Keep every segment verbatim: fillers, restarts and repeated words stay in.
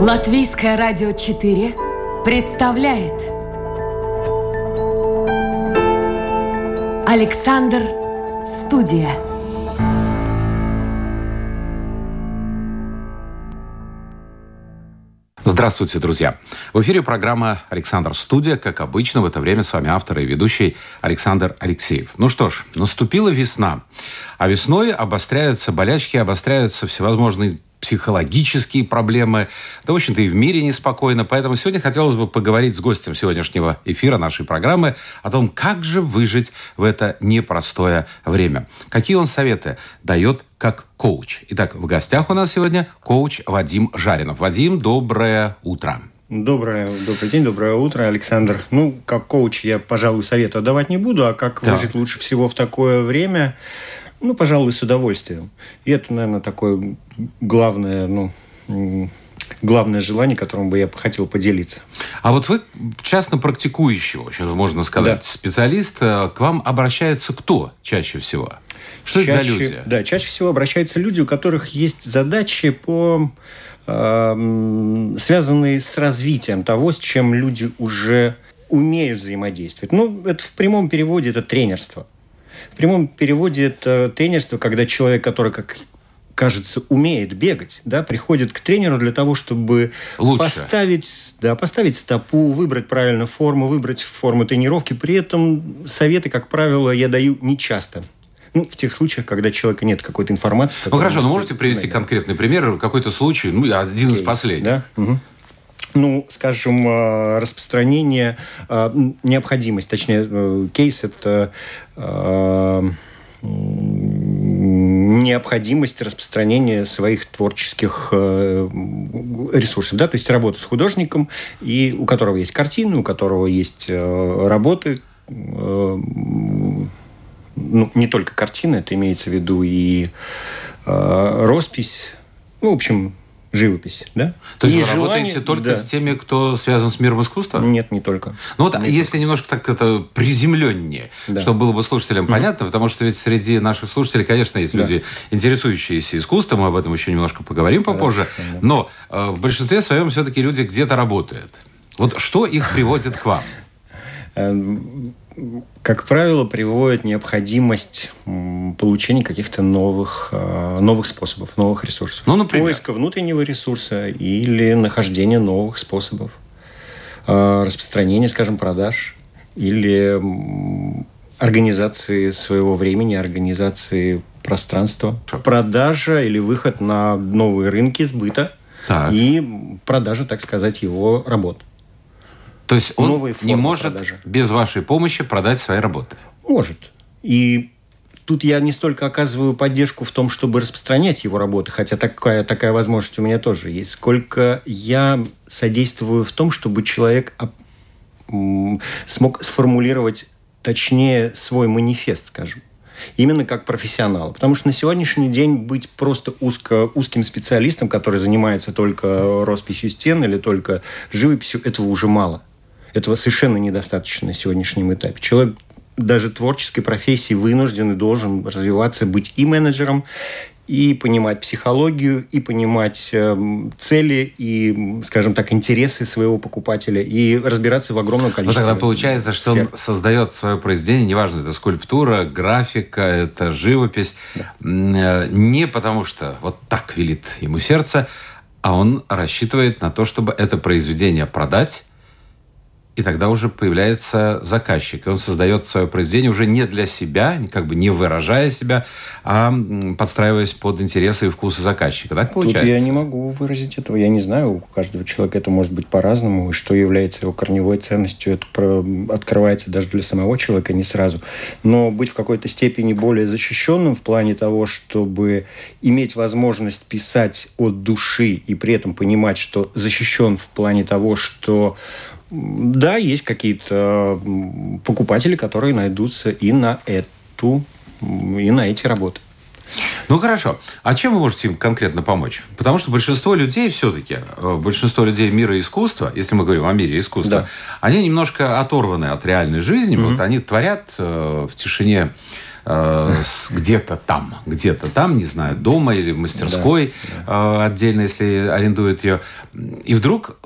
Латвийское радио четыре представляет Александр Студия. Здравствуйте, друзья! В эфире программа «Александр Студия». Как обычно, в это время с вами автор и ведущий Александр Алексеев. Ну что ж, наступила весна. А весной обостряются болячки, обостряются всевозможные психологические проблемы. Да, в общем-то, и в мире неспокойно. Поэтому сегодня хотелось бы поговорить с гостем сегодняшнего эфира нашей программы о том, как же выжить в это непростое время. Какие он советы дает как коуч. Итак, в гостях у нас сегодня коуч Вадим Жаринов. Вадим, доброе утро. Доброе, добрый день, доброе утро, Александр. Ну, как коуч я, пожалуй, совету давать не буду, а как да. выжить лучше всего в такое время... Ну, пожалуй, с удовольствием. И это, наверное, такое главное, ну, главное желание, которым бы я хотел поделиться. А вот вы частно практикующий, в общем-то, можно сказать, да. специалист. К вам обращаются кто чаще всего? Что чаще, это за люди? Да, чаще всего обращаются люди, у которых есть задачи по... Э, связанные с развитием того, с чем люди уже умеют взаимодействовать. Ну, это в прямом переводе это тренерство. В прямом переводе это тренерство, когда человек, который, как кажется, умеет бегать, да, приходит к тренеру для того, чтобы поставить, да, поставить стопу, выбрать правильную форму, выбрать форму тренировки. При этом советы, как правило, я даю нечасто. Ну, в тех случаях, когда человека нет какой-то информации. Ну, хорошо, но можете привести да, конкретный пример, какой-то случай, ну, один кейс, из последних. Да? Угу. Ну, скажем, распространение, необходимость, точнее, кейс – это необходимость распространения своих творческих ресурсов, да, то есть работа с художником, и у которого есть картины, у которого есть работы, ну, не только картины, это имеется в виду и роспись, ну, в общем, живопись, да? То есть и вы желание... работаете только да. с теми, кто связан с миром искусства? Нет, не только. Ну вот, не если только. Немножко так это приземленнее, да. чтобы было бы слушателям mm-hmm. понятно, потому что ведь среди наших слушателей, конечно, есть да. люди, интересующиеся искусством, мы об этом еще немножко поговорим попозже, да, да. но э, в большинстве своем все-таки люди где-то работают. Вот что их приводит к вам? Как правило, приводит необходимость получения каких-то новых, новых способов, новых ресурсов. Ну, например? Поиска внутреннего ресурса или нахождения новых способов. Распространения, скажем, продаж или организации своего времени, организации пространства. Продажа или выход на новые рынки сбыта так. и продажа, так сказать, его работ. То есть он не может продажи. Без вашей помощи продать свои работы? Может. И тут я не столько оказываю поддержку в том, чтобы распространять его работы, хотя такая, такая возможность у меня тоже есть, сколько я содействую в том, чтобы человек смог сформулировать точнее свой манифест, скажем. Именно как профессионал. Потому что на сегодняшний день быть просто узко, узким специалистом, который занимается только росписью стен или только живописью, этого уже мало. Этого совершенно недостаточно на сегодняшнем этапе. Человек даже творческой профессии вынужден и должен развиваться, быть и менеджером, и понимать психологию, и понимать э, цели, и, скажем так, интересы своего покупателя, и разбираться в огромном количестве. Ну, тогда получается, что сфер. Он создает свое произведение, неважно, это скульптура, графика, это живопись, да. не потому что вот так велит ему сердце, а он рассчитывает на то, чтобы это произведение продать, и тогда уже появляется заказчик. И он создает свое произведение уже не для себя, как бы не выражая себя, а подстраиваясь под интересы и вкусы заказчика. Так получается? Тут я не могу выразить этого. Я не знаю, у каждого человека это может быть по-разному. И что является его корневой ценностью, это открывается даже для самого человека не сразу. Но быть в какой-то степени более защищенным в плане того, чтобы иметь возможность писать от души и при этом понимать, что защищен в плане того, что... Да, есть какие-то покупатели, которые найдутся и на эту, и на эти работы. Ну, хорошо. А чем вы можете им конкретно помочь? Потому что большинство людей все-таки, большинство людей мира искусства, если мы говорим о мире искусства, да. они немножко оторваны от реальной жизни. Mm-hmm. Вот они творят в тишине где-то там, где-то там, не знаю, дома или в мастерской да, да. отдельно, если арендуют ее. И вдруг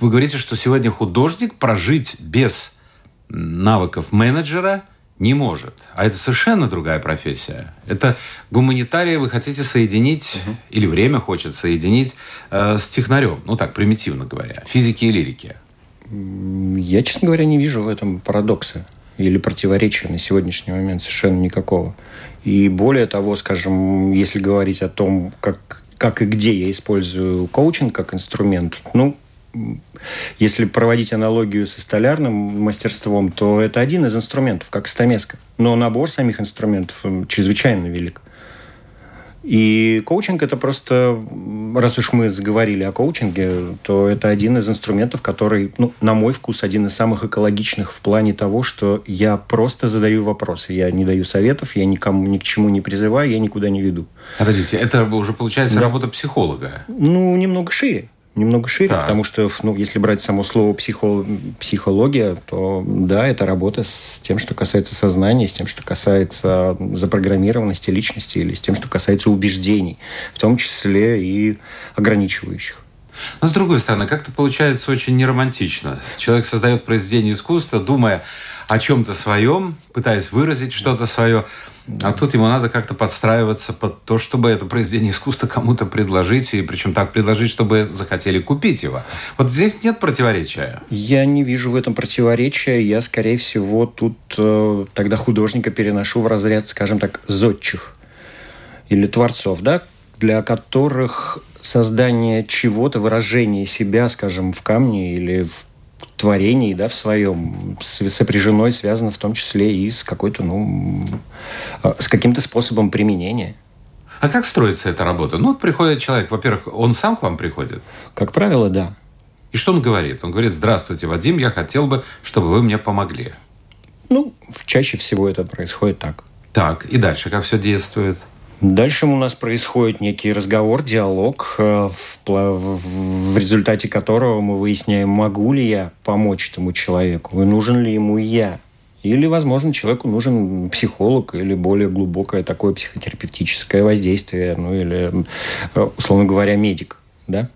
вы говорите, что сегодня художник прожить без навыков менеджера не может. А это совершенно другая профессия. Это гуманитария вы хотите соединить, угу. или время хочет соединить э, с технарем. Ну так, примитивно говоря. Физики и лирики. Я, честно говоря, не вижу в этом парадокса или противоречия на сегодняшний момент совершенно никакого. И более того, скажем, если говорить о том, как, как и где я использую коучинг как инструмент, ну, если проводить аналогию со столярным мастерством, то это один из инструментов, как стамеска. Но набор самих инструментов чрезвычайно велик. И коучинг – это просто, раз уж мы заговорили о коучинге, то это один из инструментов, который, ну, на мой вкус, один из самых экологичных в плане того, что я просто задаю вопросы. Я не даю советов, я никому ни к чему не призываю, я никуда не веду. Подождите, это уже получается да. работа психолога? Ну, немного шире. Немного шире, да. потому что, ну, если брать само слово психо... психология, то да, это работа с тем, что касается сознания, с тем, что касается запрограммированности личности или с тем, что касается убеждений, в том числе и ограничивающих. Но, с другой стороны, как-то получается очень неромантично. Человек создает произведение искусства, думая о чем-то своем, пытаясь выразить что-то свое, а тут ему надо как-то подстраиваться под то, чтобы это произведение искусства кому-то предложить, и причем так предложить, чтобы захотели купить его. Вот здесь нет противоречия? Я не вижу в этом противоречия. Я, скорее всего, тут э, тогда художника переношу в разряд, скажем так, зодчих или творцов, да, для которых создание чего-то, выражение себя, скажем, в камне или в творений, да, в своем сопряжено и связано в том числе и с какой-то, ну, с каким-то способом применения. А как строится эта работа? Ну, вот приходит человек, во-первых, он сам к вам приходит? Как правило, да. И что он говорит? Он говорит: «Здравствуйте, Вадим, я хотел бы, чтобы вы мне помогли». Ну, чаще всего это происходит так. Так, и дальше как все действует? Дальше у нас происходит некий разговор, диалог, в результате которого мы выясняем, могу ли я помочь этому человеку, нужен ли ему я. Или, возможно, человеку нужен психолог или более глубокое такое психотерапевтическое воздействие, ну или, условно говоря, медик, да?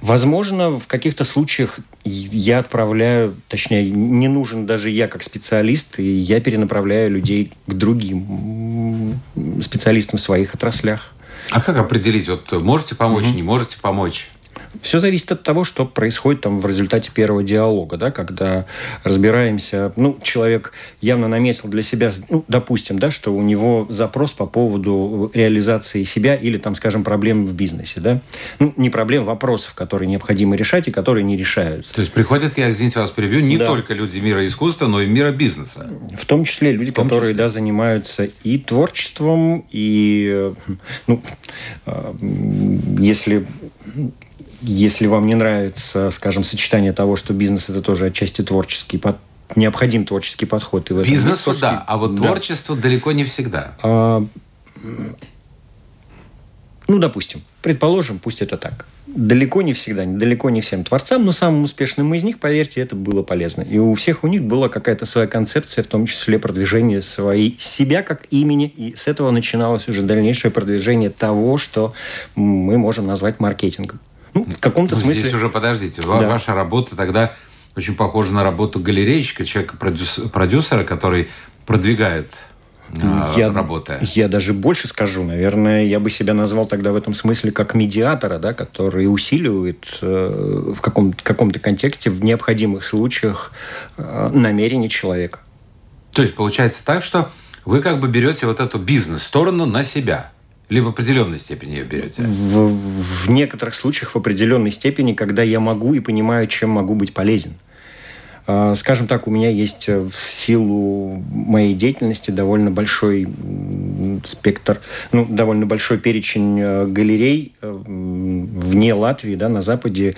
Возможно, в каких-то случаях я отправляю, точнее, не нужен даже я как специалист, и я перенаправляю людей к другим специалистам в своих отраслях. А как определить, вот можете помочь, угу. не можете помочь? Все зависит от того, что происходит там в результате первого диалога, да, когда разбираемся, ну, человек явно наметил для себя, ну, допустим, да, что у него запрос по поводу реализации себя или, там, скажем, проблем в бизнесе, да, ну, не проблем, вопросов, которые необходимо решать и которые не решаются. То есть приходят, я, извините, вас перебью, не да. только люди мира искусства, но и мира бизнеса. В том числе люди, том которые, числе. да, занимаются и творчеством, и, ну, если... Если вам не нравится, скажем, сочетание того, что бизнес – это тоже отчасти творческий под... необходим творческий подход. И в этом бизнесу, творческий... да, а вот да. творчество далеко не всегда. А... Ну, допустим, предположим, пусть это так. Далеко не всегда, далеко не всем творцам, но самым успешным из них, поверьте, это было полезно. И у всех у них была какая-то своя концепция, в том числе продвижение своей себя как имени. И с этого начиналось уже дальнейшее продвижение того, что мы можем назвать маркетингом. Ну, в каком-то ну, смысле... Здесь уже, подождите, да. ваша работа тогда очень похожа на работу галерейщика, человека-продюсера, который продвигает я, работы. Я даже больше скажу. Наверное, я бы себя назвал тогда в этом смысле как медиатора, да, который усиливает э, в каком-то, каком-то контексте, в необходимых случаях, э, намерения человека. То есть получается так, что вы как бы берете вот эту бизнес-сторону на себя. Или в определенной степени ее берете? В, в некоторых случаях в определенной степени, когда я могу и понимаю, чем могу быть полезен. Скажем так, у меня есть в силу моей деятельности довольно большой спектр, ну, довольно большой перечень галерей вне Латвии, да, на Западе,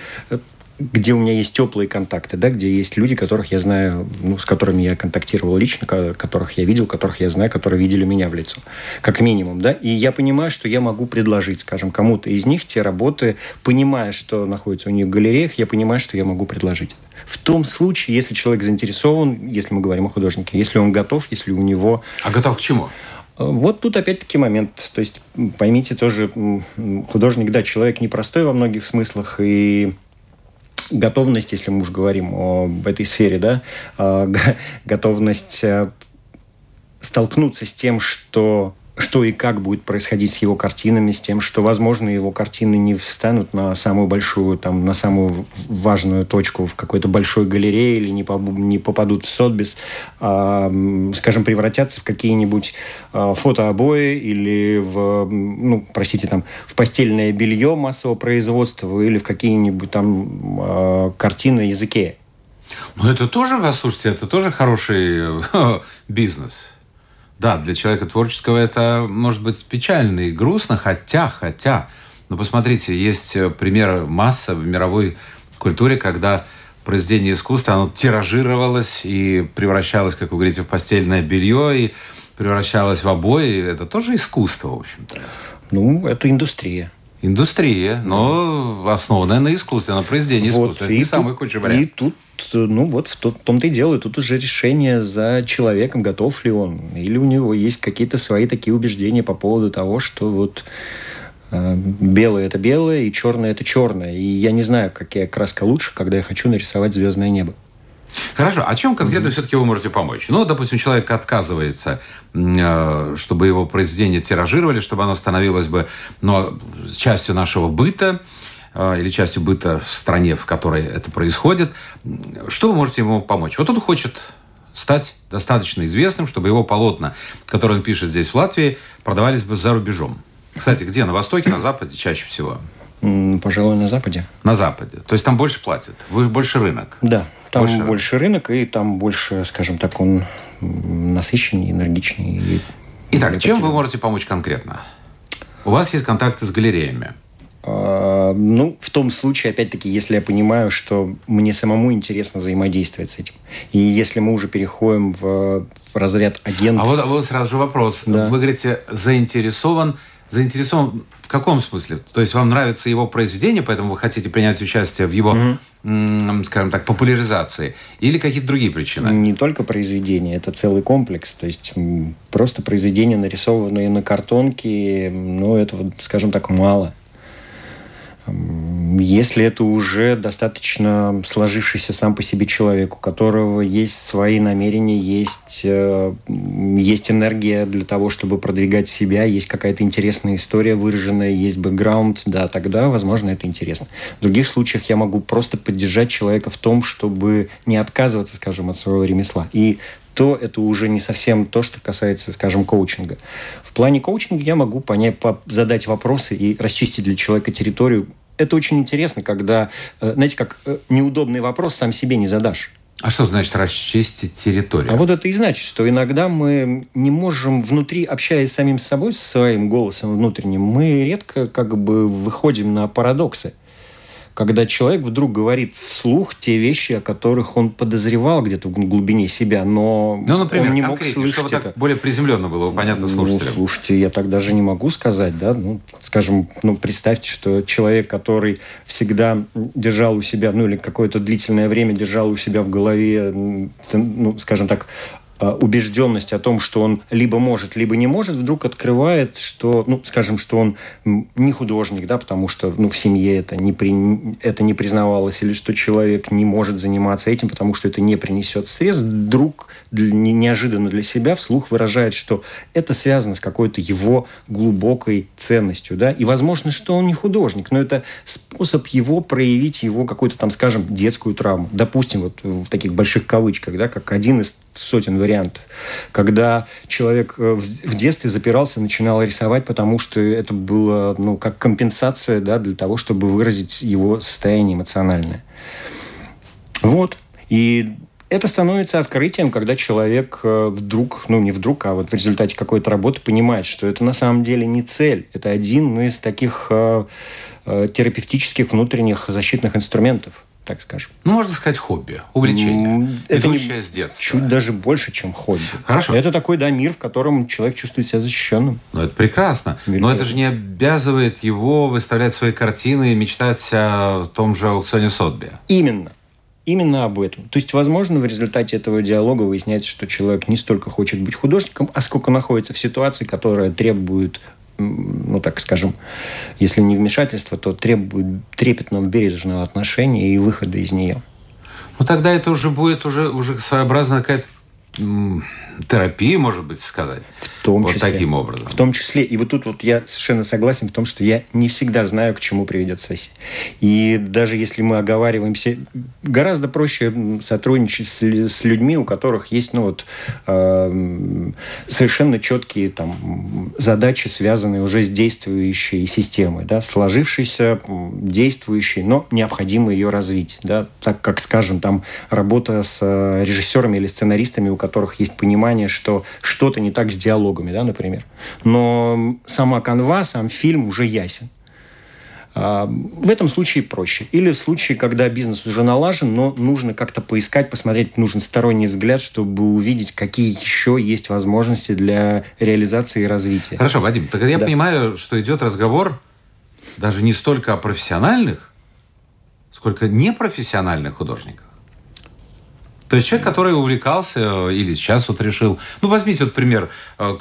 где у меня есть теплые контакты, да, где есть люди, которых я знаю, ну, с которыми я контактировал лично, которых я видел, которых я знаю, которые видели меня в лицо, как минимум, да. И я понимаю, что я могу предложить, скажем, кому-то из них те работы, понимая, что находится у них в галереях, я понимаю, что я могу предложить. В том случае, если человек заинтересован, если мы говорим о художнике, если он готов, если у него... А готов к чему? Вот тут опять-таки момент. То есть, поймите тоже, художник, да, человек непростой во многих смыслах, и готовность, если мы уж говорим об этой сфере, да, готовность столкнуться с тем, что... что и как будет происходить с его картинами, с тем, что, возможно, его картины не встанут на самую большую, там, на самую важную точку в какой-то большой галерее или не попадут в Сотбис, а, скажем, превратятся в какие-нибудь фотообои или в, ну, простите, там, в постельное белье массового производства или в какие-нибудь там картины из Икеа. Ну, это тоже, слушайте, это тоже хороший бизнес. Да, для человека творческого это, может быть, печально и грустно, хотя, хотя. Но посмотрите, есть примеры масса в мировой культуре, когда произведение искусства, оно тиражировалось и превращалось, как вы говорите, в постельное белье, и превращалось в обои. Это тоже искусство, в общем-то. Ну, это индустрия. Индустрия, но основанная на искусстве, на произведении вот, искусства. Это не тут, самый худший вариант. И тут, ну вот в том-то и дело, тут уже решение за человеком, готов ли он. Или у него есть какие-то свои такие убеждения по поводу того, что вот э, белое – это белое, и черное – это черное. И я не знаю, какая краска лучше, когда я хочу нарисовать звездное небо. Хорошо, а чем конкретно mm-hmm. все-таки вы можете помочь? Ну, допустим, человек отказывается, чтобы его произведение тиражировали, чтобы оно становилось бы, ну, частью нашего быта или частью быта в стране, в которой это происходит. Что вы можете ему помочь? Вот он хочет стать достаточно известным, чтобы его полотна, которые он пишет здесь, в Латвии, продавались бы за рубежом. Кстати, где? На Востоке, на Западе чаще всего? Пожалуй, на Западе. На Западе. То есть там больше платят, больше рынок. Да, там больше, больше рынок, и там больше, скажем так, он насыщеннее, энергичнее. Итак, чем вы можете помочь конкретно? У вас есть контакты с галереями? А, ну, в том случае, опять-таки, если я понимаю, что мне самому интересно взаимодействовать с этим. И если мы уже переходим в, в разряд агентов... А вот, вот сразу же вопрос. Да. Вы говорите, заинтересован... Заинтересован в каком смысле? То есть вам нравится его произведение, поэтому вы хотите принять участие в его, mm-hmm. м, скажем так, популяризации? Или какие-то другие причины? Не только произведение, это целый комплекс. То есть просто произведения, нарисованные на картонке, ну, этого, скажем так, мало. Если это уже достаточно сложившийся сам по себе человек, у которого есть свои намерения, есть, есть энергия для того, чтобы продвигать себя, есть какая-то интересная история выраженная, есть бэкграунд, да, тогда, возможно, это интересно. В других случаях я могу просто поддержать человека в том, чтобы не отказываться, скажем, от своего ремесла. И то это уже не совсем то, что касается, скажем, коучинга. В плане коучинга я могу понять, задать вопросы и расчистить для человека территорию. Это очень интересно, когда, знаете, как неудобный вопрос сам себе не задашь. А что значит расчистить территорию? А вот это и значит, что иногда мы не можем внутри, общаясь с самим собой, со своим голосом внутренним, мы редко как бы выходим на парадоксы. Когда человек вдруг говорит вслух те вещи, о которых он подозревал где-то в глубине себя, но ну, например, он не мог слышать это. Так более приземленно было, понятно, слушателям. Ну, слушайте, я так даже не могу сказать, да, ну, скажем, ну, представьте, что человек, который всегда держал у себя, ну, или какое-то длительное время держал у себя в голове, ну, скажем так, убежденность о том, что он либо может, либо не может, вдруг открывает, что, ну, скажем, что он не художник, да, потому что, ну, в семье это не, при... это не признавалось, или что человек не может заниматься этим, потому что это не принесет средств, вдруг неожиданно для себя вслух выражает, что это связано с какой-то его глубокой ценностью, да, и, возможно, что он не художник, но это способ его проявить, его какую-то там, скажем, детскую травму, допустим, вот в таких больших кавычках, да, как один из сотен вариантов. Когда человек в детстве запирался, начинал рисовать, потому что это было, ну, как компенсация, да, для того, чтобы выразить его состояние эмоциональное. Вот. И это становится открытием, когда человек вдруг, ну, не вдруг, а вот в результате какой-то работы понимает, что это на самом деле не цель. Это один из таких терапевтических внутренних защитных инструментов, так скажем. Ну, можно сказать, хобби, увлечение, это идущее с детства. Чуть даже больше, чем хобби. Хорошо. Это такой, да, мир, в котором человек чувствует себя защищенным. Ну, это прекрасно. Великолепно. Но это же не обязывает его выставлять свои картины и мечтать о том же аукционе Сотби. Именно. именно об этом. То есть, возможно, в результате этого диалога выясняется, что человек не столько хочет быть художником, а сколько находится в ситуации, которая требует, ну, так скажем, если не вмешательства, то требует трепетного, бережного отношения и выхода из нее. Ну, тогда это уже будет уже, уже своеобразная какая-то терапия, может быть, сказать. В том числе. Вот таким образом. В том числе. И вот тут вот я совершенно согласен в том, что я не всегда знаю, к чему приведет сессия. И даже если мы оговариваемся, гораздо проще сотрудничать с людьми, у которых есть, ну, вот, э, совершенно четкие там задачи, связанные уже с действующей системой, да, сложившейся, действующей, но необходимо ее развить, да, так как, скажем, там работа с режиссерами или сценаристами, у которых есть понимание, что что-то не так с диалогами, да, например. Но сама канва, сам фильм уже ясен. В этом случае проще. Или в случае, когда бизнес уже налажен, но нужно как-то поискать, посмотреть, нужен сторонний взгляд, чтобы увидеть, какие еще есть возможности для реализации и развития. Хорошо, Вадим, так я да. понимаю, что идет разговор даже не столько о профессиональных, сколько непрофессиональных художниках. То есть человек, который увлекался или сейчас вот решил... Ну, возьмите вот пример.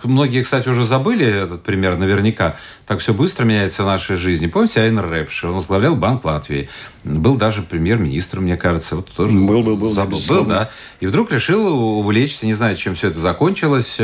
Многие, кстати, уже забыли этот пример наверняка. Так все быстро меняется в нашей жизни. Помните Эйнара Репше? Он возглавлял Банк Латвии. Был даже премьер-министром, мне кажется. Вот тоже был, был, был. Забыл, был, да. И вдруг решил увлечься. Не знаю, чем все это закончилось.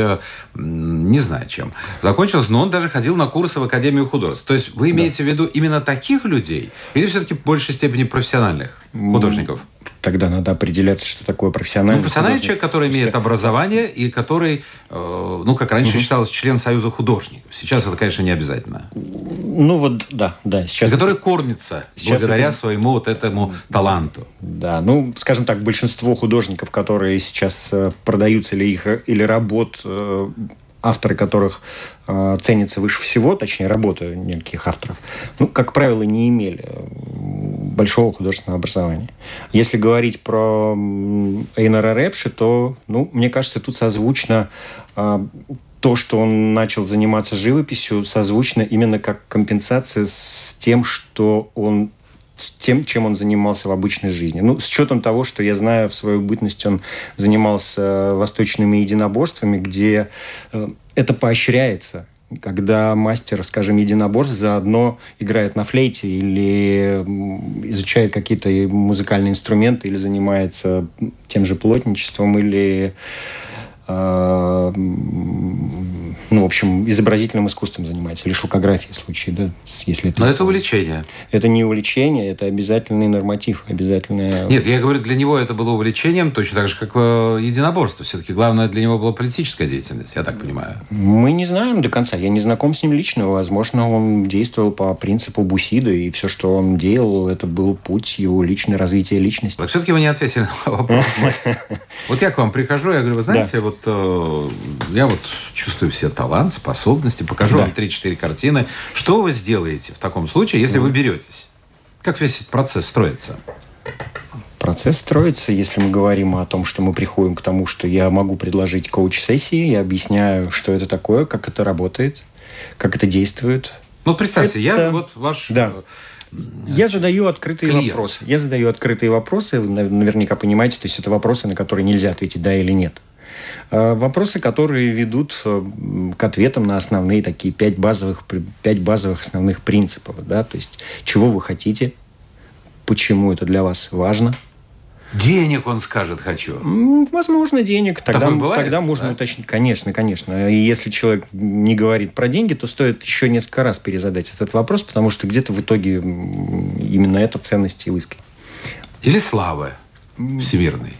Не знаю, чем. Закончилось, но он даже ходил на курсы в Академию художеств. То есть вы имеете да. в виду именно таких людей? Или все-таки в большей степени профессиональных художников? Тогда надо определяться, что такое профессиональный ну, профессиональный художник. Человек, который имеет образование и который, э, ну, как раньше угу. считалось, член Союза художников. Сейчас это, конечно, не обязательно. Ну, вот, да, да. Сейчас и который это... кормится сейчас благодаря это... своему вот этому таланту. Да, ну, скажем так, большинство художников, которые сейчас продаются, или их, или работ, авторы которых э, ценятся выше всего, точнее, работы неких авторов, ну, как правило, не имели большого художественного образования. Если говорить про Эйнара Репше, то, ну, мне кажется, тут созвучно э, то, что он начал заниматься живописью, созвучно именно как компенсация с тем, что он тем, чем он занимался в обычной жизни. Ну, с учетом того, что я знаю, в свою бытность он занимался восточными единоборствами, где это поощряется, когда мастер, скажем, единоборств заодно играет на флейте или изучает какие-то музыкальные инструменты, или занимается тем же плотничеством, или, э, ну, в общем, изобразительным искусством занимается, или шелкографией в случае, да, если это... Но это увлечение. Это не увлечение, это обязательный норматив, обязательное... Нет, я говорю, для него это было увлечением, точно так же, как единоборство. Все-таки главное для него была политическая деятельность, я так понимаю. Мы не знаем до конца, я не знаком с ним лично. Возможно, он действовал по принципу Бусидо, и все, что он делал, это был путь его личного развития личности. Так все-таки вы не ответили на вопрос. Вот я к вам прихожу, я говорю, вы знаете, вот я вот чувствую все это, талант, способности. Покажу да. вам три-четыре картины. Что вы сделаете в таком случае, если вы беретесь? Как весь этот процесс строится? Процесс строится, если мы говорим о том, что мы приходим к тому, что я могу предложить коуч-сессии, я объясняю, что это такое, как это работает, как это действует. Ну, представьте, это... я вот ваш... Да. Я задаю открытые клиент. вопросы. Я задаю открытые вопросы, вы наверняка понимаете, то есть это вопросы, на которые нельзя ответить «да» или «нет». Вопросы, которые ведут к ответам на основные такие пять базовых, пять базовых основных принципов. Да? То есть, чего вы хотите, почему это для вас важно. Денег, он скажет, хочу. Возможно, денег. Тогда, тогда можно да? уточнить. Конечно, конечно. И если человек не говорит про деньги, то стоит еще несколько раз перезадать этот вопрос, потому что где-то в итоге именно эта ценность и выскочит. Или слава всемирной.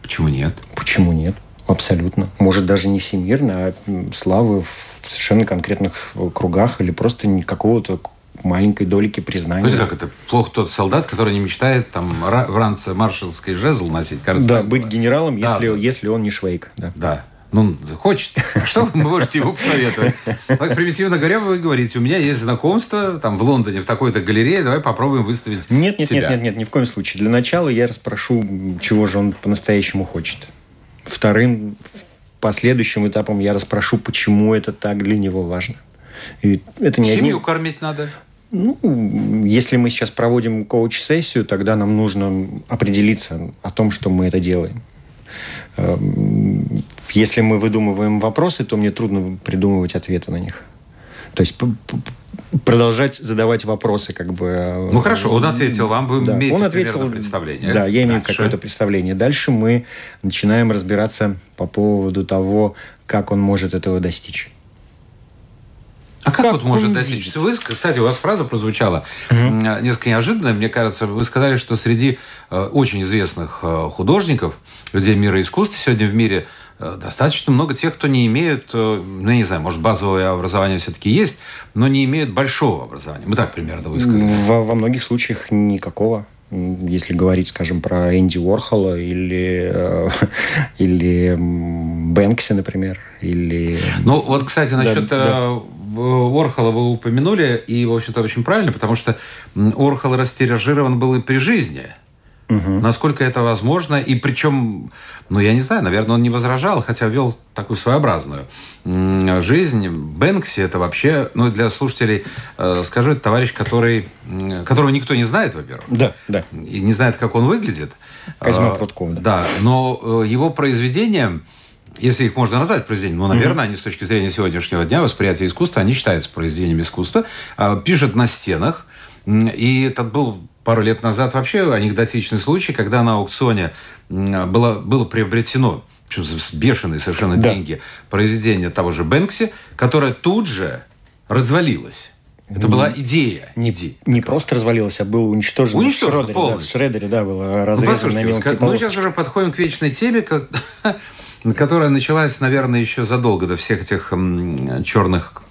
Почему нет? Почему нет? Абсолютно. Может, даже не всемирно, а славы в совершенно конкретных кругах или просто какого-то маленькой долики признания. Знаете, как это? Плох тот солдат, который не мечтает там в ранце маршальский жезл носить. Кажется, да, быть генералом, если, да, да. если он не Швейк. Да. да. Ну, хочет. Что вы можете ему посоветовать? Так, примитивно говоря, вы говорите, у меня есть знакомство там в Лондоне, в такой-то галерее, давай попробуем выставить нет, нет, себя. Нет, нет, нет, ни в коем случае. Для начала я расспрошу, чего же он по-настоящему хочет. Вторым, последующим этапом я расспрошу, почему это так для него важно. И это не семью одни... кормить надо. Ну, если мы сейчас проводим коуч-сессию, тогда нам нужно определиться о том, что мы это делаем. Если мы выдумываем вопросы, то мне трудно придумывать ответы на них. То есть продолжать задавать вопросы, как бы... Ну, хорошо, он ответил вам, вы да, имеете он ответил, примерно представление. Да, я имею Дальше. какое-то представление. Дальше мы начинаем разбираться по поводу того, как он может этого достичь. А как, как вот может достичь? Вы, кстати, у вас фраза прозвучала mm-hmm. несколько неожиданно. Мне кажется, вы сказали, что среди очень известных художников, людей мира искусств сегодня в мире достаточно много тех, кто не имеют, ну, я не знаю, может, базовое образование все-таки есть, но не имеют большого образования. Мы так примерно высказали. Во, во многих случаях никакого. Если говорить, скажем, про Энди Уорхола или, э, или Бэнкси, например. Или... Ну, вот, кстати, насчет... Да, да. Уорхола вы упомянули, и, в общем-то, очень правильно, потому что Уорхол растиражирован был и при жизни. Угу. Насколько это возможно, и причем, ну, я не знаю, наверное, он не возражал, хотя вел такую своеобразную жизнь. Бэнкси – это вообще, ну, для слушателей, скажу, это товарищ, который, которого никто не знает, во-первых. Да, да. И не знает, как он выглядит. Козьма Прутков, да. Да, но его произведения... Если их можно назвать произведением, ну, наверное, mm-hmm. они с точки зрения сегодняшнего дня восприятия искусства, они считаются произведением искусства, пишут на стенах. И это был пару лет назад вообще анекдотичный случай, когда на аукционе было, было приобретено, причем за бешеные совершенно да. деньги, произведение того же Бэнкси, которое тут же развалилось. Это не, была идея. Не, не просто развалилась, а было уничтожено. Уничтожено полностью. В Шредере, да, было разрезано. Ну, послушайте, мы сейчас уже подходим к вечной теме, как... которая началась, наверное, еще задолго до всех этих черных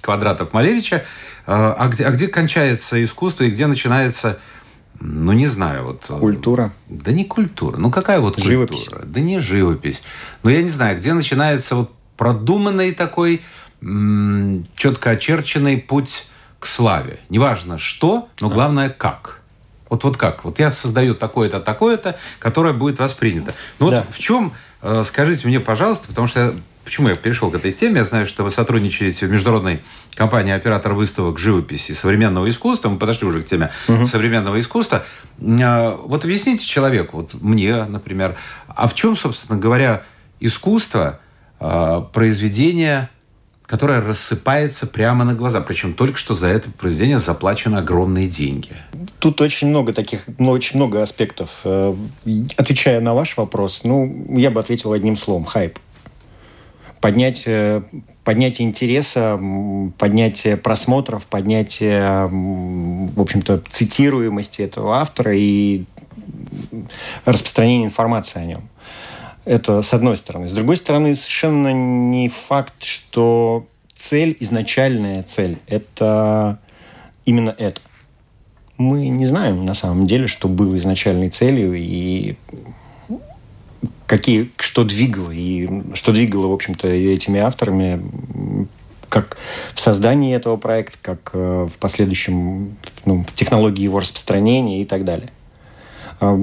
квадратов Малевича. А где, а где кончается искусство и где начинается, ну, не знаю, вот... Культура. Да не культура. Ну, какая вот культура? Живопись. Да не живопись. Но я не знаю, где начинается вот продуманный такой, м- четко очерченный путь к славе. Неважно что, но главное как. Вот, вот как? Вот я создаю такое-то, такое-то, которое будет воспринято. Ну, да. вот в чем... Скажите мне, пожалуйста, потому что... Я, почему я перешел к этой теме? Я знаю, что вы сотрудничаете в международной компании «Оператор выставок живописи и современного искусства». Мы подошли уже к теме угу. современного искусства. Вот объясните человеку, вот мне, например, а в чем, собственно говоря, искусство, произведение, которое рассыпается прямо на глаза, причем только что за это произведение заплачены огромные деньги? Тут очень много таких, очень много аспектов. Отвечая на ваш вопрос, ну, я бы ответил одним словом – хайп. Поднятие, поднятие интереса, поднятие просмотров, поднятие, в общем-то, цитируемости этого автора и распространение информации о нем. Это с одной стороны. С другой стороны, совершенно не факт, что цель, изначальная цель, это именно это. Мы не знаем на самом деле, что было изначальной целью и какие, что двигало, и что двигало, в общем-то, этими авторами, как в создании этого проекта, как в последующем, ну, технологии его распространения и так далее.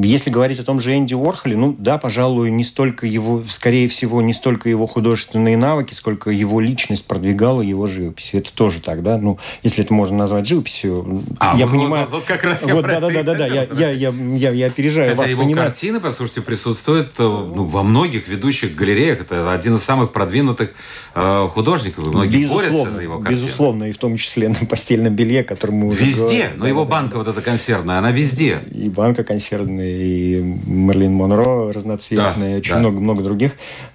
Если говорить о том же Энди Уорхоле, ну да, пожалуй, не столько его, скорее всего, не столько его художественные навыки, сколько его личность продвигала его живопись. Это тоже так, да? Ну, если это можно назвать живописью, а, я вот, понимаю... Вот, вот как раз я вот, про да, это... Да-да-да, я, я, я, я, я опережаю Хотя вас, его понимаю. Картины, послушайте, присутствуют, ну, во многих ведущих галереях. Это один из самых продвинутых э, художников. И многие безусловно, борются за его картины. Безусловно, и в том числе на постельном белье, которому уже... Везде, говорили, но да, его да, банка да, вот эта консервная, она везде. И банка консервная. И Мэрилин Монро разноцветная, да, очень да. много, много других.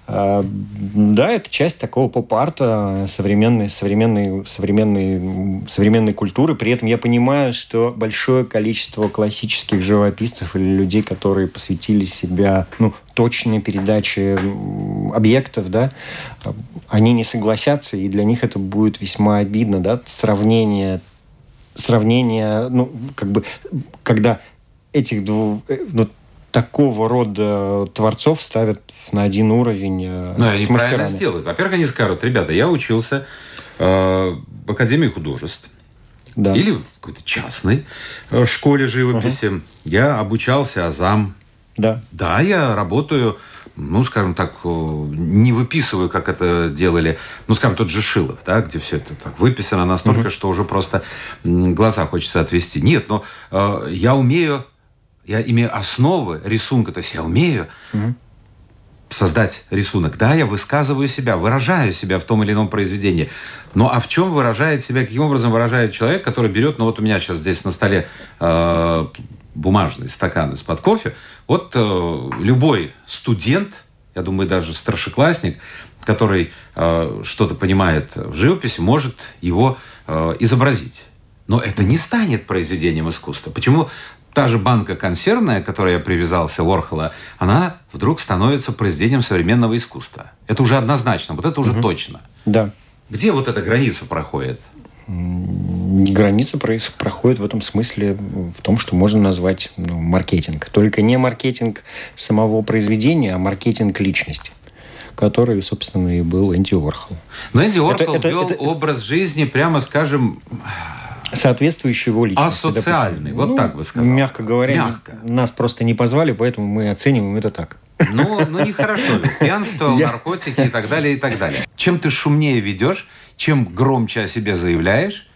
А, да, это часть такого поп-арта современной, современной, современной, современной культуры. При этом я понимаю, что большое количество классических живописцев или людей, которые посвятили себя, ну, точной передаче объектов, да, они не согласятся, и для них это будет весьма обидно, да, сравнение, сравнение, ну, как бы, когда... Этих двух, ну, такого рода творцов ставят на один уровень э, с они мастерами. Правильно сделают. Во-первых, они скажут: ребята, я учился э, в Академии художеств да. или в какой-то частной э, школе живописи. Uh-huh. Я обучался азам. Да. да, я работаю ну, скажем так, не выписываю, как это делали, ну, скажем, тот же Шилов, да, где все это так выписано настолько, mm-hmm. что уже просто глаза хочется отвести. Нет, но э, я умею, я имею основы рисунка, то есть я умею mm-hmm. создать рисунок. Да, я высказываю себя, выражаю себя в том или ином произведении. Но а в чем выражает себя, каким образом выражает человек, который берет, ну, вот у меня сейчас здесь на столе... Э, бумажный стакан из-под кофе. Вот э, любой студент, я думаю, даже старшеклассник, который э, что-то понимает в живописи, может его э, изобразить. Но это не станет произведением искусства. Почему та же банка консервная, к которой я привязался, Уорхола, она вдруг становится произведением современного искусства? Это уже однозначно, вот это уже угу. точно. Да. Где вот эта граница проходит? Граница проходит в этом смысле в том, что можно назвать, ну, маркетинг. Только не маркетинг самого произведения, а маркетинг личности, который, собственно, и был Энди Уорхол. Но Энди Уорхол это, вел это, это... образ жизни, прямо скажем... соответствующий его личности. Асоциальный, допустим. Вот ну, так бы сказал. Мягко говоря, мягко. Нас просто не позвали, поэтому мы оцениваем это так. Ну, ну нехорошо. Пьянство, наркотики и так далее, и так далее. Чем ты шумнее ведешь, чем громче о себе заявляешь,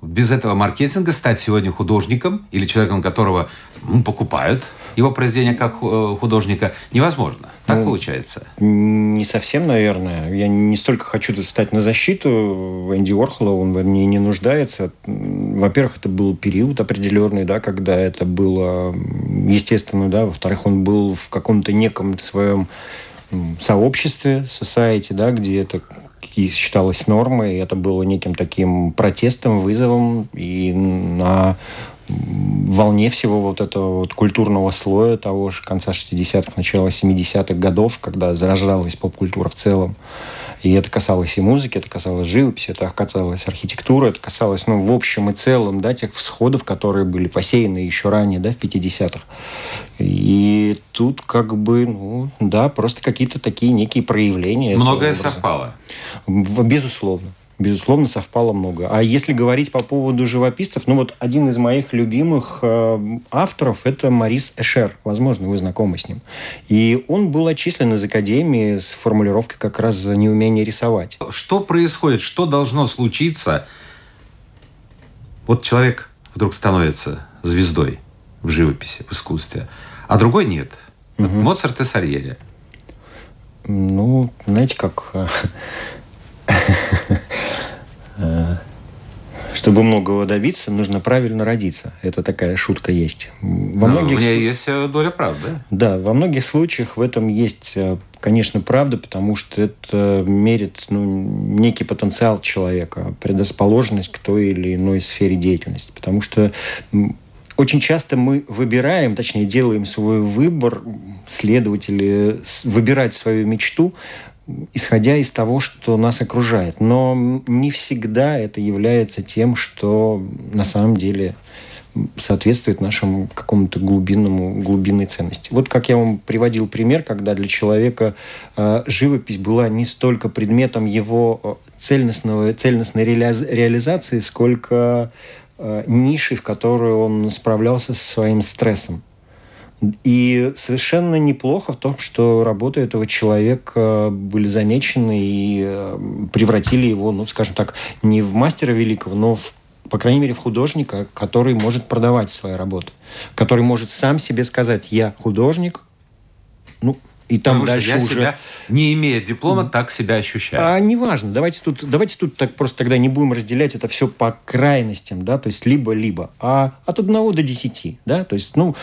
без этого маркетинга стать сегодня художником или человеком, которого ну, покупают его произведение как художника, невозможно. Так ну, получается? Не совсем, наверное. Я не столько хочу стать на защиту Энди Уорхола, он во мне не нуждается. Во-первых, это был период определенный, да, когда это было естественно. Да. Во-вторых, он был в каком-то неком своем сообществе, society, да, где это... и считалось нормой, и это было неким таким протестом, вызовом, и на волне всего вот этого вот культурного слоя того же конца шестидесятых, начала семидесятых годов, когда зарождалась поп-культура в целом. И это касалось и музыки, это касалось живописи, это касалось архитектуры, это касалось, ну, в общем и целом, да, тех всходов, которые были посеяны еще ранее, да, в пятидесятых. И тут как бы, ну, да, просто какие-то такие некие проявления. Многое совпало. Безусловно. Безусловно, совпало много. А если говорить по поводу живописцев, ну вот один из моих любимых э, авторов – это Марис Эшер. Возможно, вы знакомы с ним. И он был отчислен из Академии с формулировкой как раз за неумение рисовать. Что происходит? Что должно случиться? Вот человек вдруг становится звездой в живописи, в искусстве, а другой нет. Угу. Моцарт и Сальери. Ну, знаете, как... Чтобы многого добиться, нужно правильно родиться. Это такая шутка есть. Во многих... У меня есть доля правды. Да, во многих случаях в этом есть, конечно, правда, потому что это мерит, ну, некий потенциал человека, предрасположенность к той или иной сфере деятельности. Потому что очень часто мы выбираем, точнее, делаем свой выбор, следователи, выбирать свою мечту, исходя из того, что нас окружает. Но не всегда это является тем, что на самом деле соответствует нашему какому-то глубинному, глубинной ценности. Вот как я вам приводил пример, когда для человека э, живопись была не столько предметом его цельностного, цельностной реализации, сколько э, нишей, в которой он справлялся со своим стрессом. И совершенно неплохо в том, что работы этого человека были замечены и превратили его, ну, скажем так, не в мастера великого, но, в, по крайней мере, в художника, который может продавать свои работы, который может сам себе сказать: «Я художник», ну, и там потому дальше что я уже... себя, не имея диплома, mm. так себя ощущаю. А неважно. Давайте тут, давайте тут так просто тогда не будем разделять это все по крайностям, да, то есть либо-либо. А от одного до десяти, да, то есть, ну,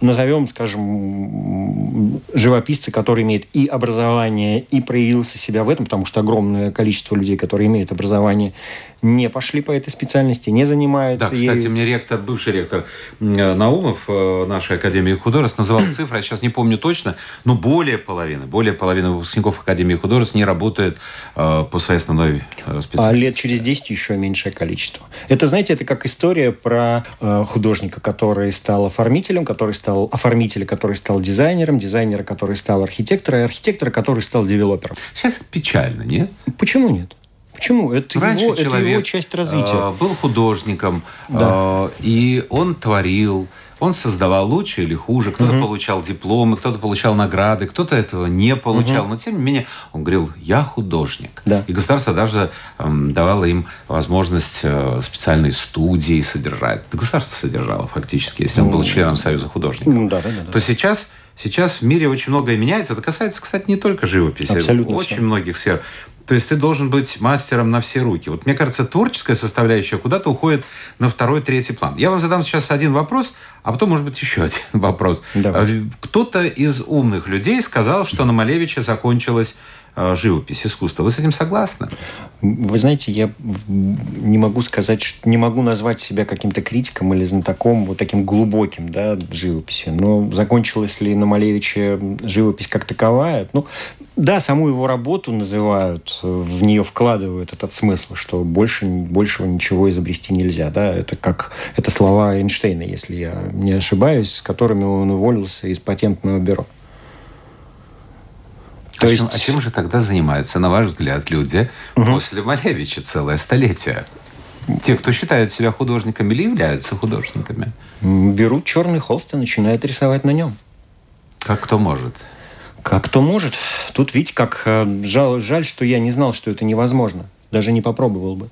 назовем, скажем, живописца, который имеет и образование, и проявился себя в этом, потому что огромное количество людей, которые имеют образование, не пошли по этой специальности, не занимаются. Да, кстати, ею. Мне ректор, бывший ректор Наумов нашей Академии художеств называл цифры, я сейчас не помню точно, но более половины, более половины выпускников Академии художеств не работают э, по своей основной специальности. А лет через десять еще меньшее количество. Это, знаете, это как история про э, художника, который стал оформителем, который стал оформителем, который стал дизайнером, дизайнера, который стал архитектором, и архитектора, который стал девелопером. Сейчас печально, нет? Почему нет? Почему? Это, его, это его часть развития. Был художником, да. И он творил. Он создавал лучше или хуже. Кто-то угу. получал дипломы, кто-то получал награды, кто-то этого не получал. Угу. Но, тем не менее, он говорил, я художник. Да. И государство даже эм, давало им возможность э, специальные студии содержать. Да, государство содержало фактически, если он был членом Союза художников. Да, да, да, да. То сейчас, сейчас в мире очень многое меняется. Это касается, кстати, не только живописи. Абсолютно очень все. Многих сфер. То есть ты должен быть мастером на все руки. Вот мне кажется, творческая составляющая куда-то уходит на второй-третий план. Я вам задам сейчас один вопрос, а потом, может быть, еще один вопрос. Давайте. Кто-то из умных людей сказал, что на Малевича закончилась живопись, искусство. Вы с этим согласны? Вы знаете, я не могу сказать, не могу назвать себя каким-то критиком или знатоком вот таким глубоким, да, живописи. Но закончилась ли на Малевиче живопись как таковая? Ну, да, саму его работу называют, в нее вкладывают этот смысл, что больше, большего ничего изобрести нельзя, да? Это как это слова Эйнштейна, если я не ошибаюсь, с которыми он уволился из патентного бюро. То есть... а, чем, а чем же тогда занимаются, на ваш взгляд, люди угу. после Малевича целое столетие? Те, кто считают себя художниками или являются художниками? Берут черный холст и начинают рисовать на нем. Как кто может? Как кто может. Тут, видите, как жаль, жаль, что я не знал, что это невозможно. Даже не попробовал бы.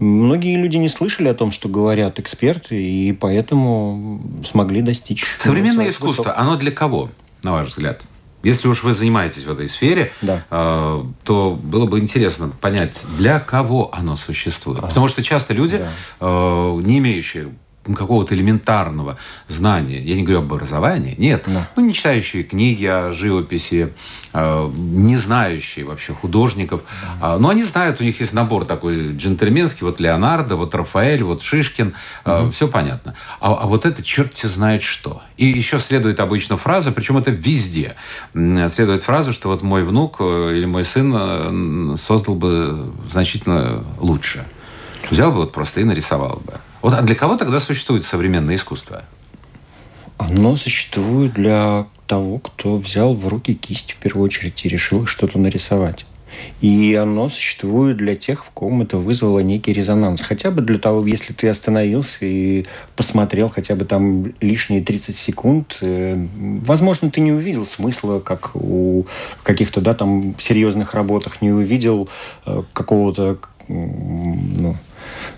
Многие люди не слышали о том, что говорят эксперты, и поэтому смогли достичь. Современное искусство, высокого. Оно для кого, на ваш взгляд? Если уж вы занимаетесь в этой сфере, да. э, то было бы интересно понять, для кого оно существует. А-а-а. Потому что часто люди, да. э, не имеющие какого-то элементарного знания, я не говорю об образовании, нет, да. ну, не читающие книги о живописи, э, не знающие вообще художников, да. э, но они знают, у них есть набор такой джентльменский, вот Леонардо, вот Рафаэль, вот Шишкин, э, угу. все понятно. А, а вот это черти знает что. И еще следует обычно фраза, причем это везде, следует фраза, что вот мой внук или мой сын создал бы значительно лучше. Взял бы вот просто и нарисовал бы. Вот, а для кого тогда существует современное искусство? Оно существует для того, кто взял в руки кисть в первую очередь и решил что-то нарисовать. И оно существует для тех, в ком это вызвало некий резонанс. Хотя бы для того, если ты остановился и посмотрел хотя бы там лишние тридцать секунд, возможно, ты не увидел смысла, как у каких-то, да, там серьезных работах, не увидел какого-то, ну,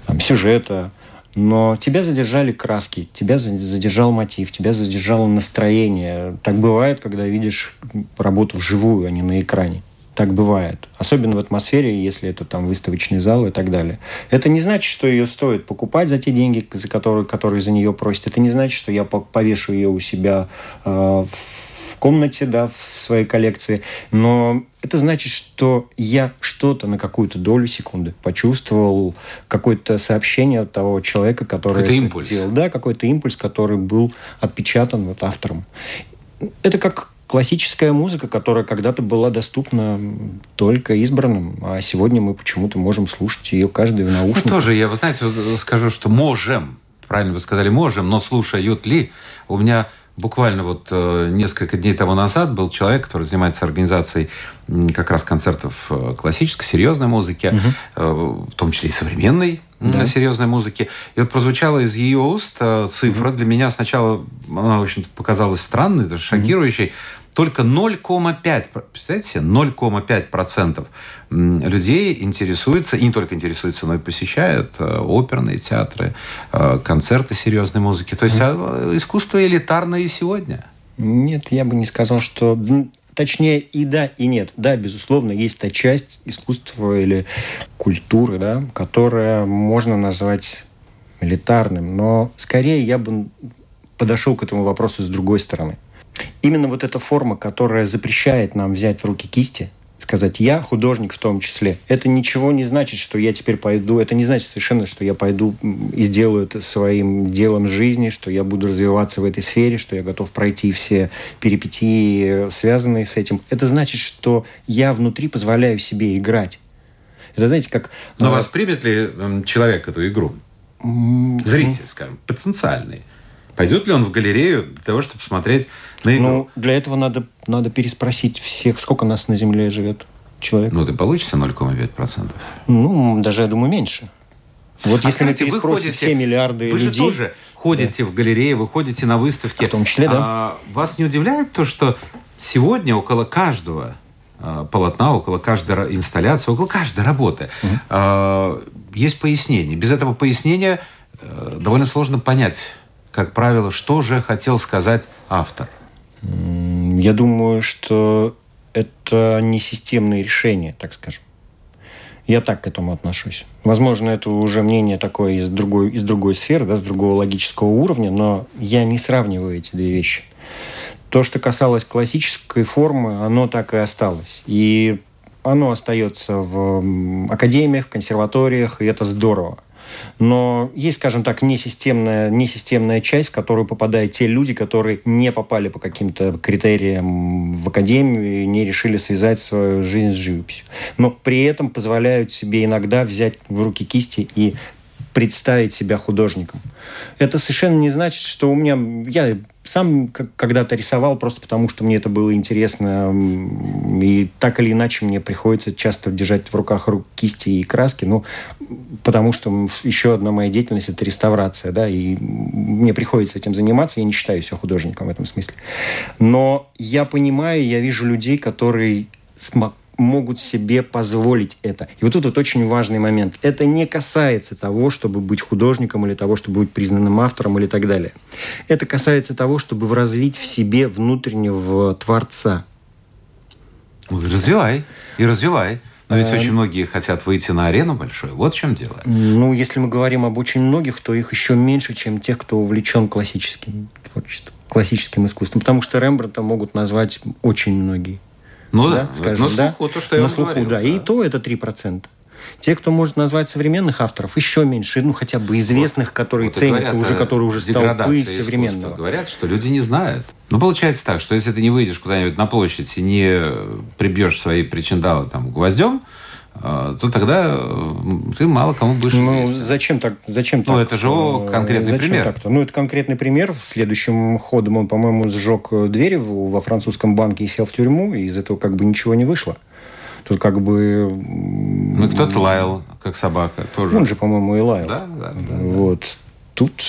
там, сюжета. Но тебя задержали краски, тебя задержал мотив, тебя задержало настроение. Так бывает, когда видишь работу вживую, а не на экране. Так бывает. Особенно в атмосфере, если это там выставочный зал и так далее. Это не значит, что ее стоит покупать за те деньги, за которые, которые за нее просят. Это не значит, что я повешу ее у себя э, в комнате, да, в своей коллекции. Но это значит, что я что-то на какую-то долю секунды почувствовал, какое-то сообщение от того человека, который... Какой-то импульс. Делал. Да, какой-то импульс, который был отпечатан вот автором. Это как... классическая музыка, которая когда-то была доступна только избранным, а сегодня мы почему-то можем слушать ее каждый в наушниках. Мы тоже, я, вы знаете, скажу, что можем, правильно вы сказали, можем, но слушают ли? У меня буквально вот несколько дней тому назад был человек, который занимается организацией как раз концертов классической, серьезной музыки, угу. в том числе и современной. Да. серьезной музыки. И вот прозвучала из ее уст цифра. Mm-hmm. Для меня сначала она, в общем-то, показалась странной, даже шокирующей. Mm-hmm. Только ноль целых пять десятых процента, представляете себе, ноль целых пять десятых процента людей интересуется, и не только интересуется, но и посещают оперные театры, концерты серьезной музыки. То есть mm-hmm. искусство элитарное и сегодня. Нет, я бы не сказал, что... Точнее, и да, и нет. Да, безусловно, есть та часть искусства или культуры, да, которая можно назвать элитарным. Но скорее я бы подошел к этому вопросу с другой стороны. Именно вот эта форма, которая запрещает нам взять в руки кисти, сказать «я художник» в том числе. Это ничего не значит, что я теперь пойду, это не значит совершенно, что я пойду и сделаю это своим делом жизни, что я буду развиваться в этой сфере, что я готов пройти все перипетии, связанные с этим. Это значит, что я внутри позволяю себе играть. Это, знаете, как... Но вас примет ли человек эту игру? Зритель, скажем, потенциальный. Пойдет ли он в галерею для того, чтобы смотреть на игру? Ну, для этого надо, надо переспросить всех, сколько нас на Земле живет. человека. Ну, ты получится ноль целых пять десятых процента? Ну, даже, я думаю, меньше. Вот а если скажите, вы ходите, все миллиарды вы людей, же тоже ходите да. в галереи, вы ходите на выставки. В том числе, да. А, вас не удивляет то, что сегодня около каждого а, полотна, около каждой инсталляции, около каждой работы угу. а, есть пояснение. Без этого пояснения а, довольно сложно понять, как правило, что же хотел сказать автор. Я думаю, что это не системные решения, так скажем. Я так к этому отношусь. Возможно, это уже мнение такое из другой, из другой сферы, да, с другого логического уровня, но я не сравниваю эти две вещи. То, что касалось классической формы, оно так и осталось. И оно остается в академиях, в консерваториях, и это здорово. Но есть, скажем так, несистемная, несистемная часть, в которую попадают те люди, которые не попали по каким-то критериям в академию и не решили связать свою жизнь с живописью. Но при этом позволяют себе иногда взять в руки кисти и представить себя художником. Это совершенно не значит, что у меня... Я сам когда-то рисовал просто потому, что мне это было интересно. И так или иначе мне приходится часто держать в руках кисти и краски. Ну, потому что еще одна моя деятельность – это реставрация. Да, и мне приходится этим заниматься. Я не считаю себя художником в этом смысле. Но я понимаю, я вижу людей, которые смогут могут себе позволить это. И вот тут вот очень важный момент. Это не касается того, чтобы быть художником или того, чтобы быть признанным автором или так далее. Это касается того, чтобы развить в себе внутреннего творца. Развивай. И развивай. Но ведь очень многие хотят выйти на арену большую. Вот в чем дело. Ну, если мы говорим об очень многих, то их еще меньше, чем тех, кто увлечен классическим творчеством, классическим искусством. Потому что Рембрандта могут назвать очень многие. Ну да, да, скажем, на слуху, да? То, что я на вам слуху, говорил. Да. Да. И то это три процента. Те, кто может назвать современных авторов, еще меньше, ну хотя бы известных, вот, которые вот ценятся, уже, которые уже стал пыль современного. Говорят, что люди не знают. Ну, получается так, что если ты не выйдешь куда-нибудь на площадь и не прибьешь свои причиндалы там гвоздем, то тогда ты мало кому будешь известен. Ну, зачем так? Зачем ну, так? это же конкретный зачем пример. Так-то? Ну, это конкретный пример. Следующим ходом он, по-моему, сжег дверь во французском банке и сел в тюрьму, и из этого как бы ничего не вышло. Тут как бы... Ну, кто-то лаял, как собака, тоже. Он же, по-моему, и лаял. Да, да, да. Вот. Да. Тут...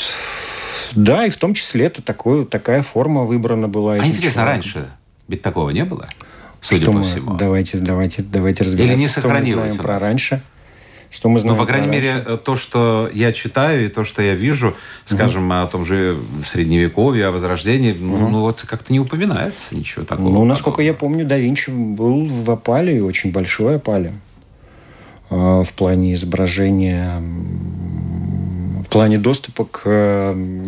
Да, и в том числе это такое, такая форма выбрана была. А интересно, человеком. Раньше ведь такого не было? Судя что по мы, всему. Давайте, давайте, давайте разбираться, Или не что мы знаем про раньше. Что мы знаем ну, по крайней мере, раньше. То, что я читаю, и то, что я вижу, скажем, угу. о том же Средневековье, о Возрождении, угу. ну, ну, вот как-то не упоминается ничего такого. Ну, насколько такого. Я помню, да Винчи был в опале, очень большой опале, в плане изображения, в плане доступа к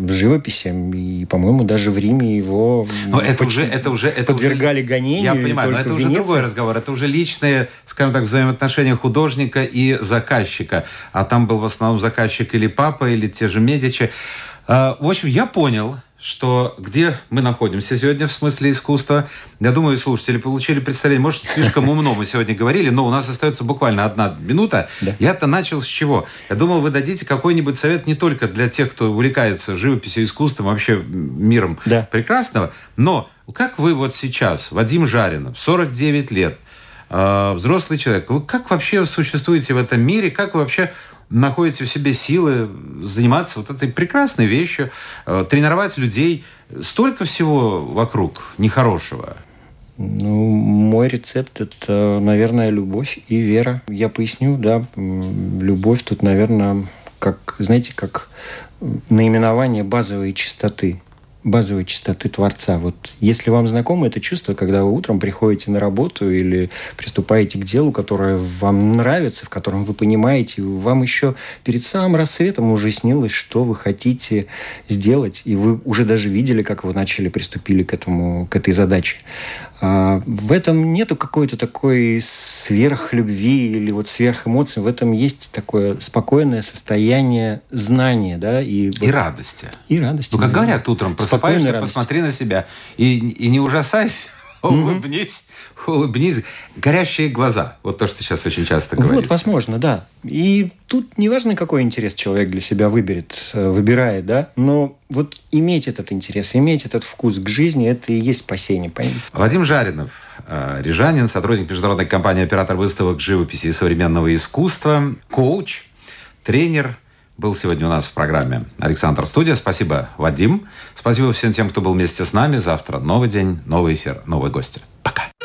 живописям. И, по-моему, даже в Риме его но это уже, это уже, это подвергали уже, гонению. Я понимаю, но это уже другой разговор. Это уже личные, скажем так, взаимоотношения художника и заказчика. А там был в основном заказчик или папа, или те же Медичи. В общем, я понял, что где мы находимся сегодня в смысле искусства. Я думаю, слушатели получили представление. Может, слишком умно мы сегодня говорили, но у нас остается буквально одна минута. Да. Я-то начал с чего? Я думал, вы дадите какой-нибудь совет не только для тех, кто увлекается живописью, искусством, вообще миром да. прекрасного, но как вы вот сейчас, Вадим Жаринов, сорок девять лет, взрослый человек, вы как вообще существуете в этом мире, как вы вообще... находите в себе силы заниматься вот этой прекрасной вещью, тренировать людей. Столько всего вокруг нехорошего. Ну, мой рецепт – это, наверное, любовь и вера. Я поясню, да, любовь тут, наверное, как, знаете, как наименование базовой чистоты. Базовой чистоты Творца. Вот если вам знакомо это чувство, когда вы утром приходите на работу или приступаете к делу, которое вам нравится, в котором вы понимаете, вам еще перед самым рассветом уже снилось, что вы хотите сделать, и вы уже даже видели, как вы начали, приступили к этому, к этой задаче. А в этом нету какой-то такой сверхлюбви или вот сверхэмоций. В этом есть такое спокойное состояние знания, да, и, и вот, радости. И радости. Ну, как наверное. Говорят, утром просыпаешься, посмотри на себя и, и не ужасайся. Улыбнись, mm-hmm. улыбнись. Горящие глаза. Вот то, что сейчас очень часто говорится. Вот, возможно, да. И тут неважно, какой интерес человек для себя выберет, выбирает, да, но вот иметь этот интерес, иметь этот вкус к жизни, это и есть спасение. Вадим Жаринов, рижанин, сотрудник международной компании, оператор выставок живописи и современного искусства, коуч, тренер. Был сегодня у нас в программе Александр Студия. Спасибо, Вадим. Спасибо всем тем, кто был вместе с нами. Завтра новый день, новый эфир, новые гости.